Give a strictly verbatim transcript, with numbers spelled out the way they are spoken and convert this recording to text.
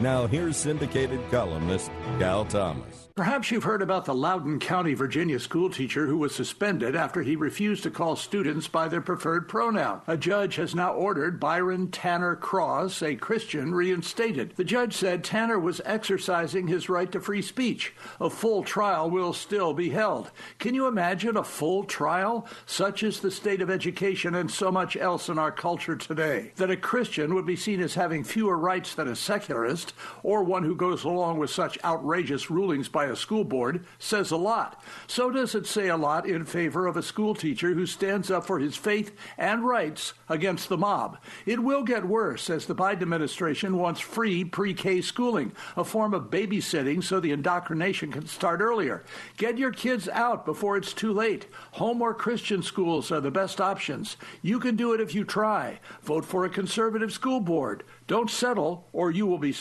Now here's syndicated columnist Cal Thomas. Perhaps you've heard about the Loudoun County, Virginia school teacher who was suspended after he refused to call students by their preferred pronoun. A judge has now ordered Byron Tanner Cross, a Christian, reinstated. The judge said Tanner was exercising his right to free speech. A full trial will still be held. Can you imagine a full trial? Such is the state of education and so much else in our culture today. That a Christian would be seen as having fewer rights than a secularist, or one who goes along with such outrageous rulings by a school board, says a lot. So does it say a lot in favor of a school teacher who stands up for his faith and rights against the mob. It will get worse as the Biden administration wants free pre-K schooling, a form of babysitting so the indoctrination can start earlier. Get your kids out before it's too late. Home or Christian schools are the best options. You can do it if you try. Vote for a conservative school board. Don't settle or you will be